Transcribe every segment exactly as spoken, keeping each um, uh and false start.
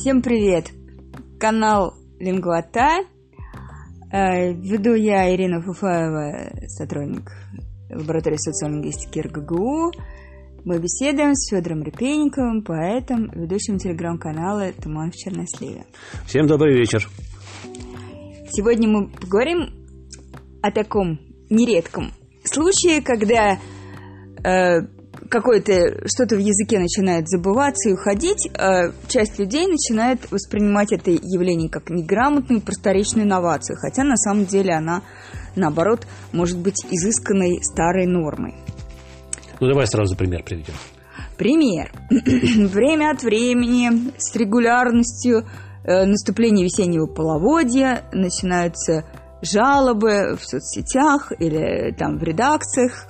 Всем привет! Канал Лингвота. Веду я, Ирина Фуфаева, сотрудник лаборатории социолингвистики эр гэ гэ у. Мы беседуем с Федором Репейниковым, поэтом, ведущим телеграм-канала «Туман в черносливе». Всем добрый вечер! Сегодня мы поговорим о таком нередком случае, когда э, какое-то что-то в языке начинает забываться и уходить, э, часть людей начинает воспринимать это явление как неграмотную, просторечную инновацию, хотя на самом деле она, наоборот, может быть изысканной старой нормой. Ну, давай сразу пример приведем. Пример. Время от времени с регулярностью э, наступления весеннего половодья начинаются жалобы в соцсетях или там в редакциях,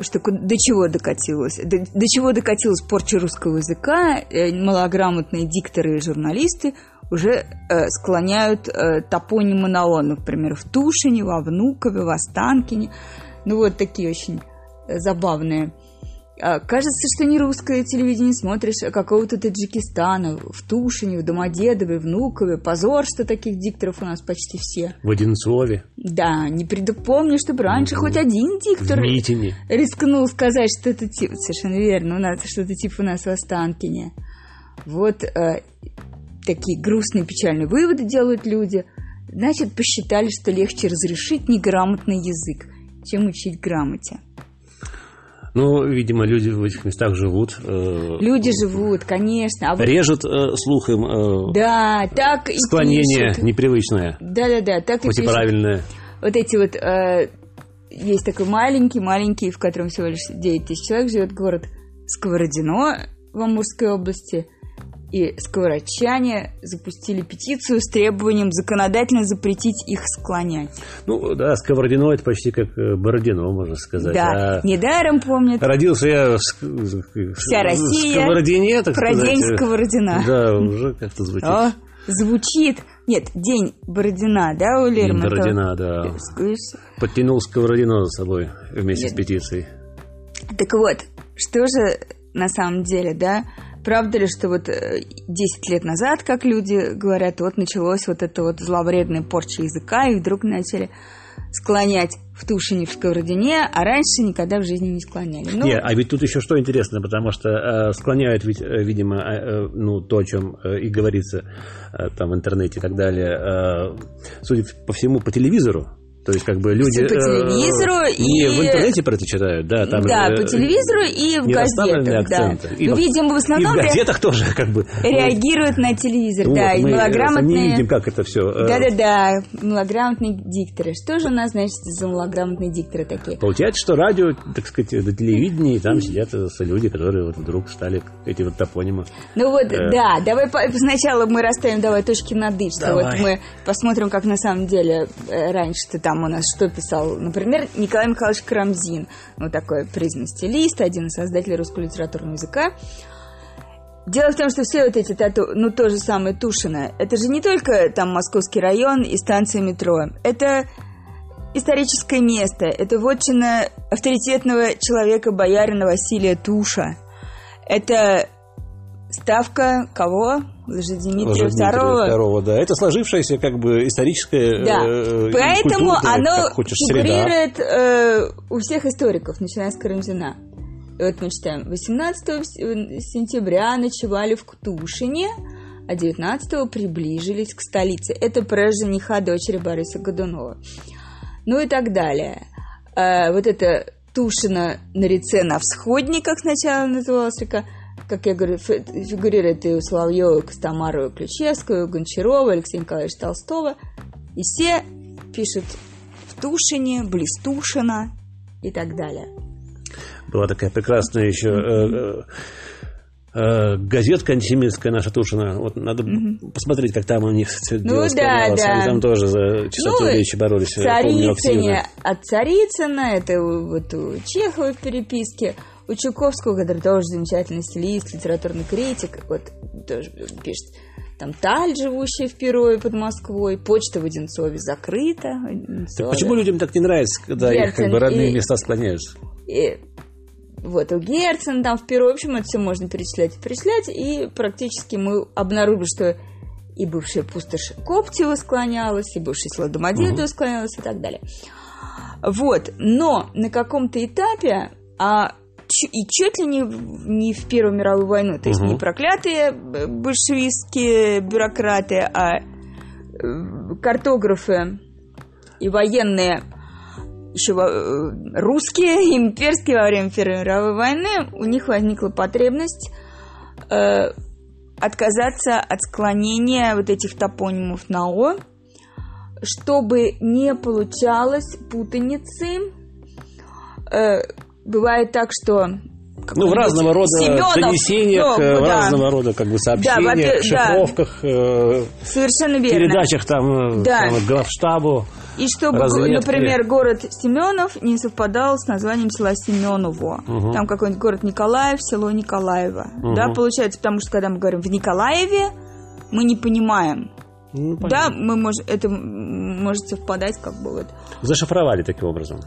что до чего докатилось, до, до чего докатилась порча русского языка, э, малограмотные дикторы и журналисты уже э, склоняют э, топонимы на «он», например, в Тушине, во Внукове, в Останкине. Ну, вот такие очень... забавные. Кажется, что не русское телевидение смотришь, а какого-то Таджикистана, в Тушине, в Домодедове, Внукове. Позор, что таких дикторов у нас почти все. В Одинцове. Да, не предупомню, чтобы раньше ну, хоть один диктор рискнул сказать, что это типа... Совершенно верно, у нас что-то типа у нас в Останкине. Вот э, такие грустные, печальные выводы делают люди. Значит, посчитали, что легче разрешить неграмотный язык, чем учить грамоте. Ну, видимо, люди в этих местах живут. Люди живут, конечно. А вот... Режут э, слух им. Э, да, так и склонение пишут. Непривычное. Да-да-да, так хоть и пишут. Хоть и правильное. Вот эти вот... Э, есть такой маленький-маленький, в котором всего лишь девять тысяч человек живет, город Сковородино в Амурской области. И сковородчане запустили петицию с требованием законодательно запретить их склонять. Ну, да, Сковородино – это почти как Бородино, можно сказать. Да, а недаром помнят. Родился я в, Вся Россия в Сковородине, так про сказать. День Сковородина. Да, уже как-то звучит. О, звучит. Нет, День Бородина, да, у Лермонтова? День Бородина, да. Подтянул Сковородино за собой вместе Нет. с петицией. Так вот, что же на самом деле, да? Правда ли, что вот десять лет назад, как люди говорят, вот началось вот это вот зловредная порча языка, и вдруг начали склонять в Тушине, в Сковородине, а раньше никогда в жизни не склоняли. Ну, Нет, а ведь тут еще что интересно, потому что э, склоняют, ведь, э, видимо, э, ну, то, о чем э, и говорится э, там в интернете и так далее, э, судя по всему, по телевизору. То есть, как бы люди... По телевизору э, и... в интернете про это читают, да. Там да, же, по телевизору и в газетах, да. И, ну, видимо, в основном... И в газетах ре... тоже, как бы... Реагируют на телевизор, вот, да. И мы малограмотные... не видим, как это все... Да-да-да, малограмотные дикторы. Что же у нас, значит, за малограмотные дикторы такие? Получается, что радио, так сказать, до телевидения, и там сидят люди, которые вот вдруг стали эти вот топонимы. Ну вот, э... да, давай по... сначала мы расставим, давай, точки над «и», что давай. Вот мы посмотрим, как на самом деле раньше-то там у нас что писал, например, Николай Михайлович Карамзин, вот такой признанный стилист, один из создателей русского литературного языка. Дело в том, что все вот эти тату, ну то же самое Тушино, это же не только там Московский район и станция метро, это историческое место, это вотчина авторитетного человека боярина Василия Туша, это ставка кого? Лжедмитрия второго. Да. Это сложившаяся как бы историческая да. э, поэтому культурная, оно фигурирует э, у всех историков, начиная с Карамзина. И вот мы читаем. восемнадцатого сентября ночевали в Тушине, а девятнадцатого приближились к столице. Это про жениха дочери Бориса Годунова. Ну и так далее. Э, вот это Тушино на реце на всходне, как сначала называлась река, как я говорю, фигурирует и у Соловьёва, и Костомарова, и Ключевского, и Гончарова, и Алексея Николаевича Толстого. И все пишут в Тушине, близ Тушина и так далее. Была такая прекрасная еще mm-hmm. э, э, газетка антисемитская наша Тушина. Вот надо mm-hmm. посмотреть, как там у них все ну, дело складывалось. Да, да. Они там тоже за чистоту речи ну, боролись. Царицыне от Царицына, это вот у Чехова в переписке. У Чуковского, который тоже замечательный стилист, литературный критик, вот тоже пишет, там Таль, живущая в Перове под Москвой, почта в Одинцове закрыта. Одинцове. Так почему людям так не нравится, когда Герцен их как бы родные и, места склоняются? И Вот, у Герцена там в первую, в общем, это все можно перечислять и перечислять, и практически мы обнаружили, что и бывшая пустошь Коптева склонялась, и бывшая села Домодедово склонялась, и так далее. Вот, но на каком-то этапе, а и чуть ли не, не в Первую мировую войну, то есть не проклятые большевистские бюрократы, а картографы и военные, еще русские, имперские во время Первой мировой войны, у них возникла потребность э, отказаться от склонения вот этих топонимов на «о», чтобы не получалось путаницы. Э, бывает так, что... Ну, в разного рода Семенов, донесениях, ну, в да. разного рода как бы, сообщениях, да, шифровках, да. Э, передачах там, да. там, главштабу. И чтобы, разведки. Например, город Семенов не совпадал с названием села Семеново. Угу. Там какой-нибудь город Николаев, село Николаево. Угу. Да, получается, потому что, когда мы говорим «в Николаеве», мы не понимаем. Ну, да, мы мож... это может совпадать как бы вот. Зашифровали таким образом.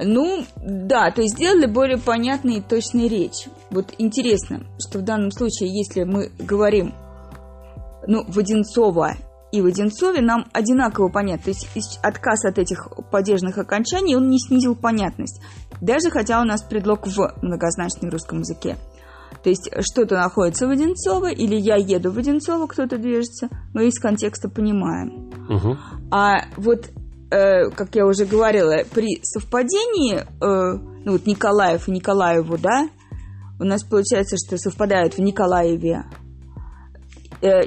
Ну, да, то есть сделали более понятную и точную речь. Вот интересно, что в данном случае, если мы говорим, ну, Воденцово и в Одинцове, нам одинаково понятно. То есть отказ от этих падежных окончаний, он не снизил понятность. Даже хотя у нас предлог «в» многозначный в русском языке. То есть что-то находится в Одинцово, или я еду в Одинцово, кто-то движется, мы из контекста понимаем. Угу. А вот, э, как я уже говорила, при совпадении, э, ну вот Николаев и Николаеву, да, у нас получается, что совпадают в Николаеве.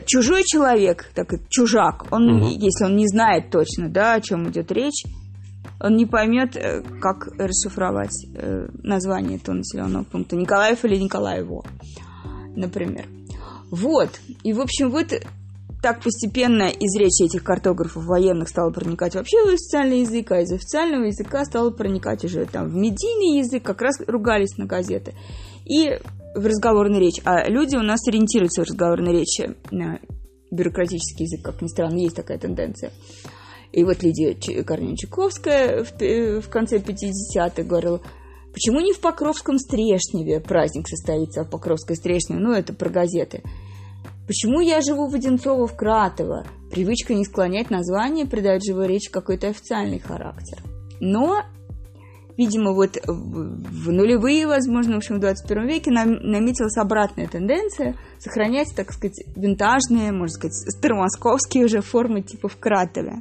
Чужой человек, так чужак, он, угу. если он не знает точно, да, о чем идет речь, он не поймет, как расшифровать название того населенного пункта, Николаев или Николаево, например. Вот. И, в общем, вот так постепенно из речи этих картографов военных стало проникать вообще в официальный язык, а из официального языка стало проникать уже там в медийный язык, как раз ругались на газеты. И в разговорную речь. А люди у нас ориентируются в разговорной речи на бюрократический язык, как ни странно, есть такая тенденция. И вот Лидия Коронечковская в конце пятидесятых говорила, почему не в Покровском Стрешневе праздник состоится, а в Покровской Стрешневе, ну, это про газеты. Почему я живу в Одинцово, в Кратово? Привычка не склонять название придает живой речи какой-то официальный характер. Но... Видимо, вот в нулевые, возможно, в общем, в двадцать первом веке наметилась обратная тенденция сохранять, так сказать, винтажные, можно сказать, старомосковские уже формы типа в Кратове.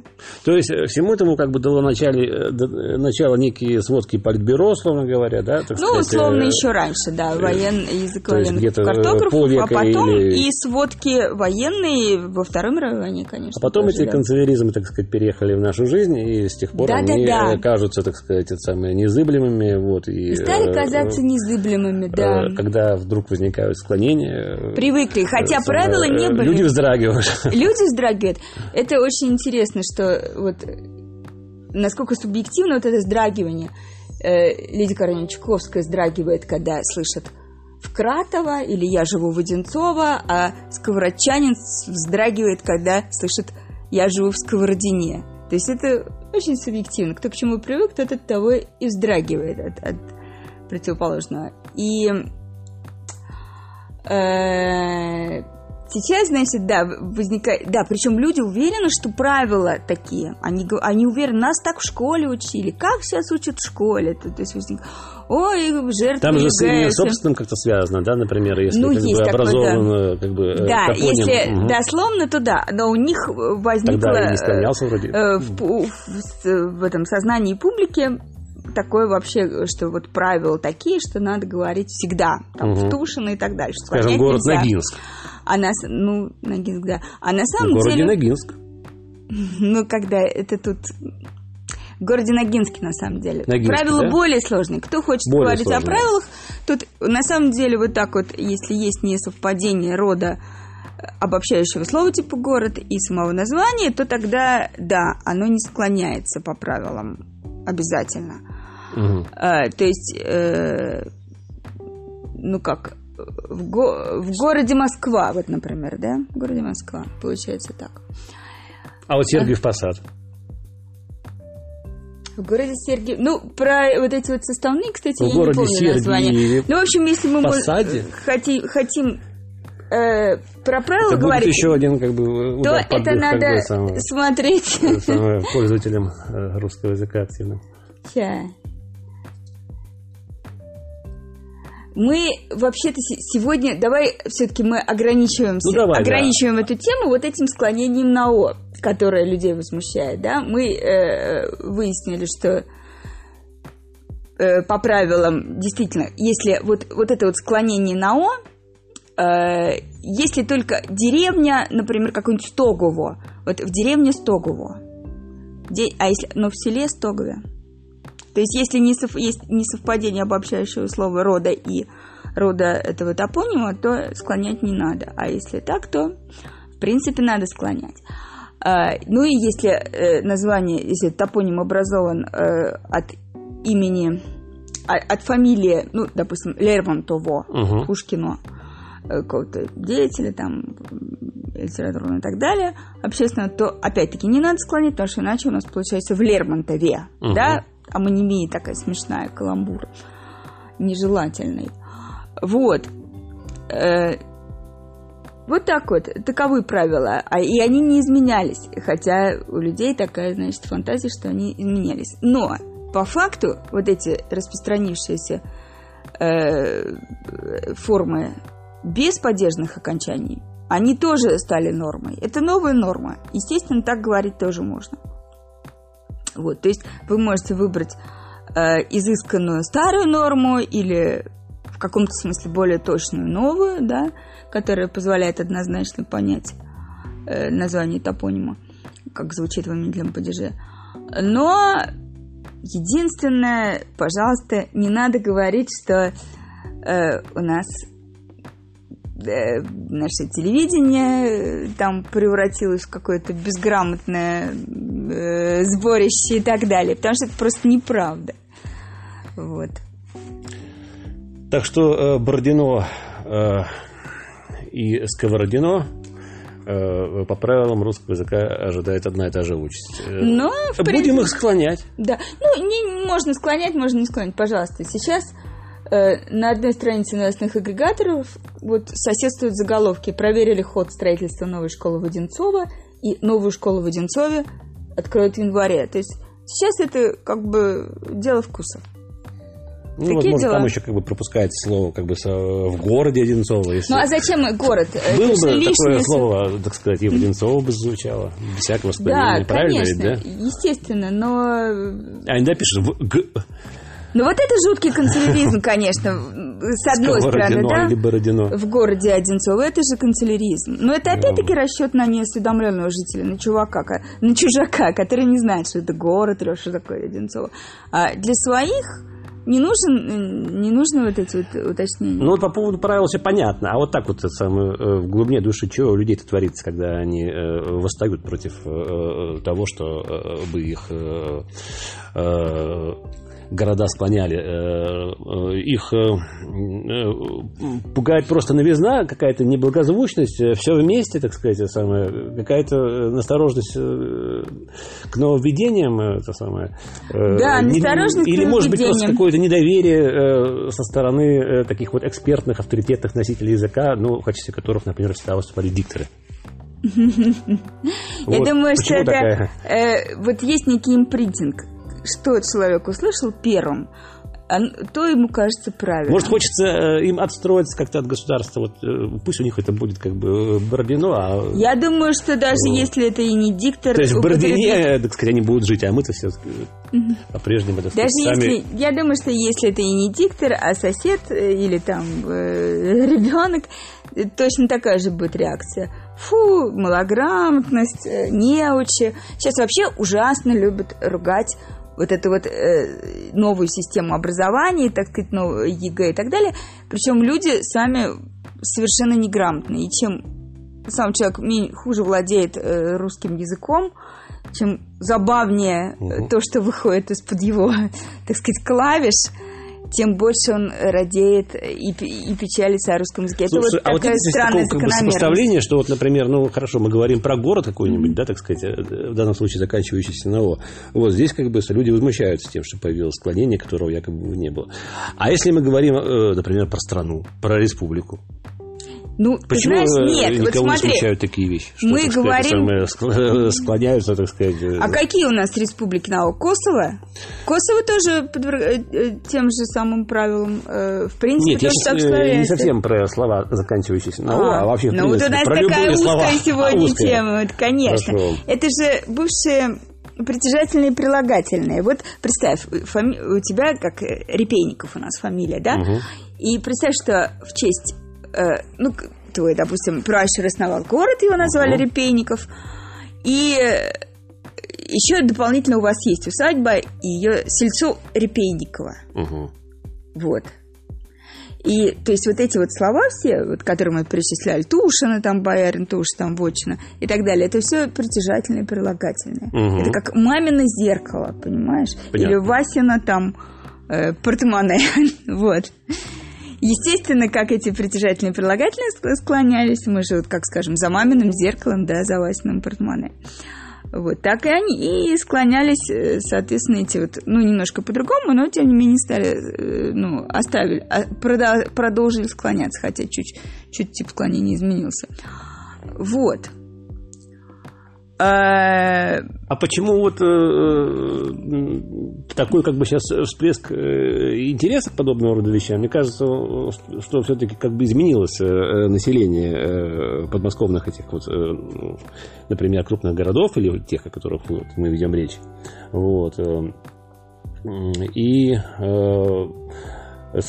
То есть всему этому как бы дало начале, начало некие сводки политбюро, условно говоря, да? Так ну, сказать, условно, э... еще раньше, да, воен... язык то военных картографов, а потом или... и сводки военные во Второй мировой войне, конечно. А потом тоже, эти да. канцеляризмы, так сказать, переехали в нашу жизнь, и с тех пор да, они да, да. кажутся, так сказать, самые незыблемыми. Вот, и, и стали казаться незыблемыми, да. Когда вдруг возникают склонения... Привыкли, хотя самое... правила не были. Люди вздрагивают. Люди вздрагивают. Это очень интересно, что вот насколько субъективно вот это вздрагивание. Лидия Коронечковская вздрагивает, когда слышит в Кратово, или я живу в Одинцово, а сковородчанин вздрагивает, когда слышит я живу в Сковородине. То есть это очень субъективно. Кто к чему привык, тот от того и вздрагивает от, от противоположного. И э, сейчас, значит, да, возникает... Да, причем люди уверены, что правила такие. Они, они уверены, нас так в школе учили. Как сейчас учат в школе? То, то есть возник... Ой, жертвы... Там же с собственным как-то связано, да, например, если ну, как бы, образован, да. как бы... Да, топоним. Если угу. дословно, то да, но у них возникло э, в, в, в этом сознании публики такое вообще, что вот правила такие, что надо говорить всегда, там, угу. в Тушино и так далее. Что скажем, город нельзя. Ногинск. А на, ну, Ногинск, да. А на самом в деле... В городе Ногинск. Ну, когда это тут... В городе Ногинске, на самом деле. Ногинске, правила да? более сложные. Кто хочет более говорить сложные. О правилах, тут на самом деле вот так вот, если есть несовпадение рода обобщающего слова типа город и самого названия, то тогда, да, оно не склоняется по правилам обязательно. Угу. А, то есть, э, ну как, в, го- в городе Москва, вот, например, да? В городе Москва, получается так. А вот Сергиев Посад. В городе Сергиев. Ну, про вот эти вот составные, кстати, в я не помню Сергиев. Название. Ну, в общем, если мы Посаде. хотим, хотим э, про правила это говорить, еще один, как бы, удар то под это дух, надо как бы, самого, смотреть. Самого, пользователям русского языка активным. Yeah. Мы вообще-то сегодня, давай все-таки мы ограничиваемся, ну, давай, ограничиваем да. эту тему вот этим склонением на «о», которое людей возмущает, да? Мы э, выяснили, что э, по правилам действительно, если вот, вот это вот склонение на «о», э, если только деревня, например, какую-нибудь Стогово, вот в деревне Стогово, де, а если, но в селе Стогове. То есть, если не сов... есть несовпадение обобщающего слова рода и рода этого топонима, то склонять не надо. А если так, то, в принципе, надо склонять. Ну и если название, если топоним образован от имени, от фамилии, ну, допустим, Лермонтово, угу. Пушкино, какого-то деятеля, там, литературного и так далее, общественно, то, опять-таки, не надо склонять, потому что иначе у нас получается в Лермонтове, угу. да, амонимия такая смешная, каламбур нежелательный. Вот. Вот так вот. Таковы правила. И они не изменялись. Хотя у людей такая, значит, фантазия, что они изменялись. Но по факту вот эти распространившиеся формы без падежных окончаний, они тоже стали нормой. Это новая норма. Естественно, так говорить тоже можно. Вот, то есть вы можете выбрать э, изысканную старую норму или в каком-то смысле более точную новую, да, которая позволяет однозначно понять э, название топонима, как звучит в именительном падеже. Но единственное, пожалуйста, не надо говорить, что э, у нас э, наше телевидение э, там превратилось в какое-то безграмотное сборище и так далее, потому что это просто неправда. Вот. Так что э, Бородино э, и Сковородино э, по правилам русского языка ожидает одна и та же участь. Но, в Будем принципе, их склонять. Да. Ну, не, можно склонять, можно не склонять. Пожалуйста, сейчас э, на одной странице новостных агрегаторов вот, соседствуют заголовки «Проверили ход строительства новой школы в Одинцово» и «Новую школу в Одинцове откроют в январе». То есть сейчас это как бы дело вкуса. Ну, Такие возможно, дела. Там еще как бы пропускается слово как бы в городе Одинцово. Если... Ну, а зачем город? Было бы лишнее... такое слово, так сказать, и в Одинцово бы звучало. Без всякого склонения. Да, правильно ведь, да? Естественно, но... А иногда пишут в... Г... Ну, вот это жуткий канцеляризм, конечно, с одной стороны, да, в городе Одинцово, это же канцеляризм. Но это опять-таки расчет на неосведомленного жителя, на чувака, на чужака, который не знает, что это город, или что такое Одинцово. А для своих не нужен, не нужны вот эти вот уточнения. Ну, вот по поводу правил все понятно, а вот так вот самое, в глубине души чего у людей-то творится, когда они восстают против того, что бы их... города склоняли. Их пугает просто новизна, какая-то неблагозвучность, все вместе, так сказать, самое, какая-то насторожность к нововведениям. Это самое. Да, не, насторожность или, к может быть, просто какое-то недоверие со стороны таких вот экспертных, авторитетных носителей языка, ну, в качестве которых, например, всегда выступали дикторы. Я думаю, что это... Вот есть некий импринтинг. Что человек услышал первым, то ему кажется правильным. Может, хочется им отстроиться как-то от государства. Вот, пусть у них это будет как бы Бородино. А... Я думаю, что даже ну... если это и не диктор... То есть в Бородине, так сказать, они будут жить, а мы-то все угу. по-прежнему... Даже сказать, если... Сами... Я думаю, что если это и не диктор, а сосед или там э, ребенок, точно такая же будет реакция. Фу, малограмотность, неучи. Сейчас вообще ужасно любят ругать вот эту вот э, новую систему образования, так сказать, новую ЕГЭ и так далее. Причем люди сами совершенно неграмотные. И чем сам человек хуже владеет э, русским языком, чем забавнее угу. то, что выходит из-под его, так сказать, клавиш, тем больше он радеет и, и печалится о русском языке. Слушай, это вот а такая вот здесь странная такое, как бы, сопоставление, что вот, например, ну хорошо, мы говорим про город какой-нибудь, mm-hmm. да, так сказать, в данном случае заканчивающийся на О. Вот здесь как бы люди возмущаются тем, что появилось склонение, которого якобы не было. А если мы говорим, например, про страну, про республику? Ну, почему ты знаешь, нет, никого вот смотри, не смущают такие вещи? Что, мы так говорим... Сказать, склоняются, так сказать... А какие у нас республики на О? Косово? Косово тоже подверг... тем же самым правилам. В принципе, нет, тоже я так склоняется. Не совсем про слова, заканчивающиеся на О, а, а вообще, в принципе, ну, вот у нас такая узкая сегодня а, тема. Конечно. Хорошо. Это же бывшие... притяжательные и прилагательные. Вот представь, фами... у тебя, как Репейников у нас фамилия, да? Угу. И представь, что в честь, э, ну, твой, допустим, пращур основал город, его назвали угу. Репейников. И еще дополнительно у вас есть усадьба и ее сельцо Репейникова. Угу. Вот. И, то есть, вот эти вот слова все, вот, которые мы перечисляли, Тушина, там, боярин, Туша, там, вотчина и так далее, это все притяжательное и прилагательное. Угу. Это как мамино зеркало, понимаешь? Понятно. Или Васина, там, э, портмоне. Вот. Естественно, как эти притяжательные и прилагательные склонялись, мы же, вот, как скажем, за маминым зеркалом, да, за Васиным портмоне. Вот, так и они и склонялись, соответственно, эти вот, ну, немножко по-другому, но, тем не менее, стали, ну, оставили, продолжили склоняться, хотя чуть, чуть тип склонения изменился. Вот. А почему вот э, такой, как бы, сейчас всплеск интереса к подобного рода вещам? Мне кажется, что все-таки как бы изменилось население подмосковных этих вот, например, крупных городов или тех, о которых вот мы ведем речь. Вот. И э,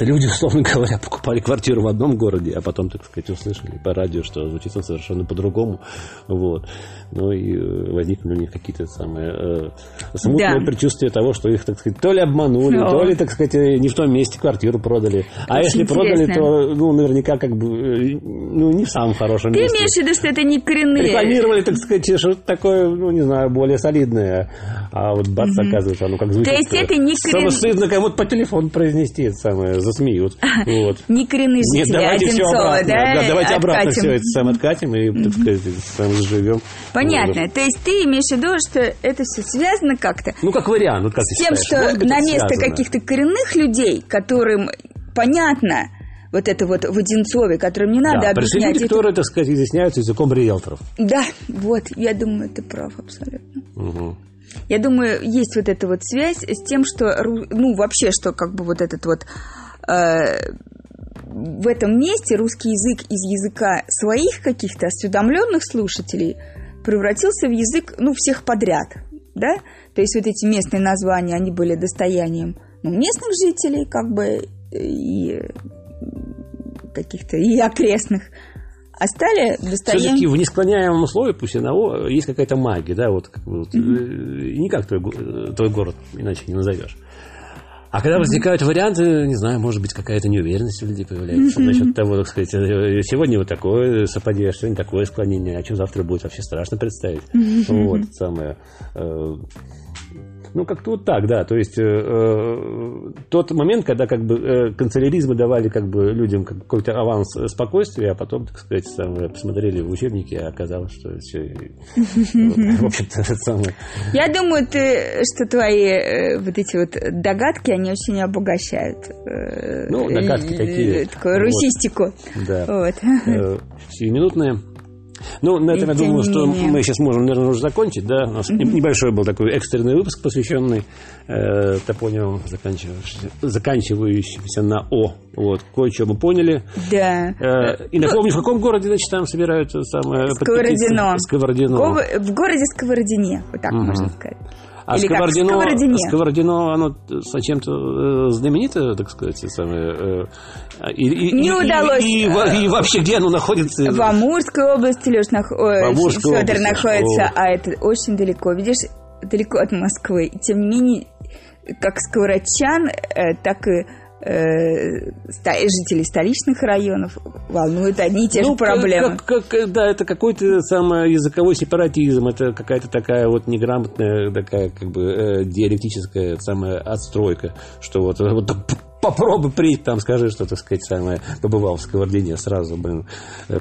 люди, условно говоря, покупали квартиру в одном городе, а потом, так сказать, услышали по радио, что звучит он совершенно по-другому. Вот. Ну и возникли у них какие-то самые э, смутные да. предчувствия того, что их, так сказать, то ли обманули, О. то ли, так сказать, не в том месте квартиру продали. А очень если интересно. Продали, то, ну, наверняка, как бы, ну, не в самом хорошем Ты месте. Ты имеешь в виду, что это не коренные? Рекламировали, так сказать, что-то такое, ну, не знаю, более солидное. А вот бац, mm-hmm. оказывается, оно как звучит. То есть это не коренные? Стыдно, как будто по телефону произнести это самое. Засмеют. Вот. Не коренные жители Одинцова, да? да? Давайте откатим. Обратно все это сам откатим и, так сказать, сам заживем. Понятно. Вот. То есть ты имеешь в виду, что это все связано как-то? Ну, как вариант. Вот как с тем, считаешь, что на место связано? Каких-то коренных людей, которым понятно вот это вот в Одинцове, которым не надо да, объяснять. Пришли, которые, так сказать, изъясняются языком риэлторов. Да, вот. Я думаю, ты прав абсолютно. Угу. Я думаю, есть вот эта вот связь с тем, что, ну, вообще, что как бы вот этот вот э, в этом месте русский язык из языка своих каких-то осведомленных слушателей превратился в язык, ну, всех подряд, да? То есть вот эти местные названия, они были достоянием, ну, местных жителей, как бы, и каких-то, и окрестных. А стали достоянием... Все-таки в несклоняемом слове, пусть и на О, есть какая-то магия, да, вот, как, вот mm-hmm. никак твой, твой город иначе не назовешь. А когда mm-hmm. возникают варианты, не знаю, может быть, какая-то неуверенность у людей появляется mm-hmm. насчет того, так сказать, сегодня вот такое сопадение, сегодня такое склонение, а чем завтра будет вообще страшно представить. Mm-hmm. Вот, самое... Ну, как-то вот так, да. То есть, э, тот момент, когда как бы, э, канцеляризмы давали как бы, людям какой-то аванс спокойствия, а потом, так сказать, самое, посмотрели в учебнике, а оказалось, что все... В общем-то, это самое... Я думаю, что твои вот эти вот догадки, они очень обогащают. Ну, догадки такие. Такую русистику. Да. Сиюминутные. Ну, на этом, я думаю, что мы сейчас можем, наверное, уже закончить, да? У нас небольшой был такой экстренный выпуск, посвященный э, топонимам, заканчивающимся на О. Вот, кое-что мы поняли. Да. Э, и напомню, ну, в каком городе, значит, там собираются самое... Сковородино. Сковородино. Го- в городе Сковородине, вот так угу. можно сказать. А Сковородино, Сковородино, оно чем-то знаменито, так сказать, самое. И, и, не и, удалось. И, и, и вообще, где оно находится? В Амурской области, Леш, нах... Федор находится, о. а это очень далеко, видишь, далеко от Москвы. И тем не менее, как сковородчан, так и жителей столичных районов волнуют одни и те ну, же проблемы. Как, как, да, это какой-то самый языковой сепаратизм, это какая-то такая вот неграмотная, такая как бы диалектическая самая отстройка, что вот, вот попробуй прийти, там скажи, что, так сказать, самое, побывал в сковороде, сразу, блин,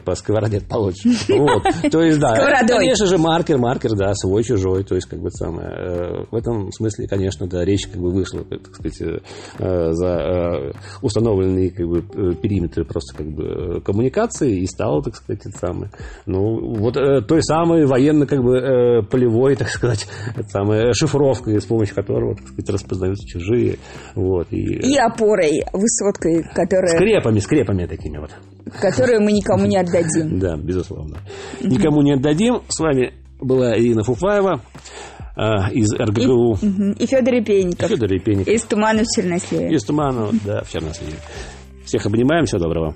по сковороде получишь. Вот. То есть, да, это, конечно же, маркер, маркер, да, свой, чужой, то есть, как бы, самое, в этом смысле, конечно, да, речь, как бы, вышла, так сказать, за установленные, как бы, периметры просто, как бы, коммуникации и стала, так сказать, это самое, ну, вот той самой военно, как бы, полевой, так сказать, самая шифровка, с помощью которого, так сказать, распознаются чужие, вот, и... И опорой, высоткой, которая... Скрепами, скрепами такими вот. Которую мы никому не отдадим. Да, безусловно. Никому не отдадим. С вами была Ирина Фуфаева из эр гэ гэ у. И Федор Репейников. Федор Репейников. Из Тумана в черносливе. Из Тумана, да, в черносливе. Всех обнимаем, всего доброго.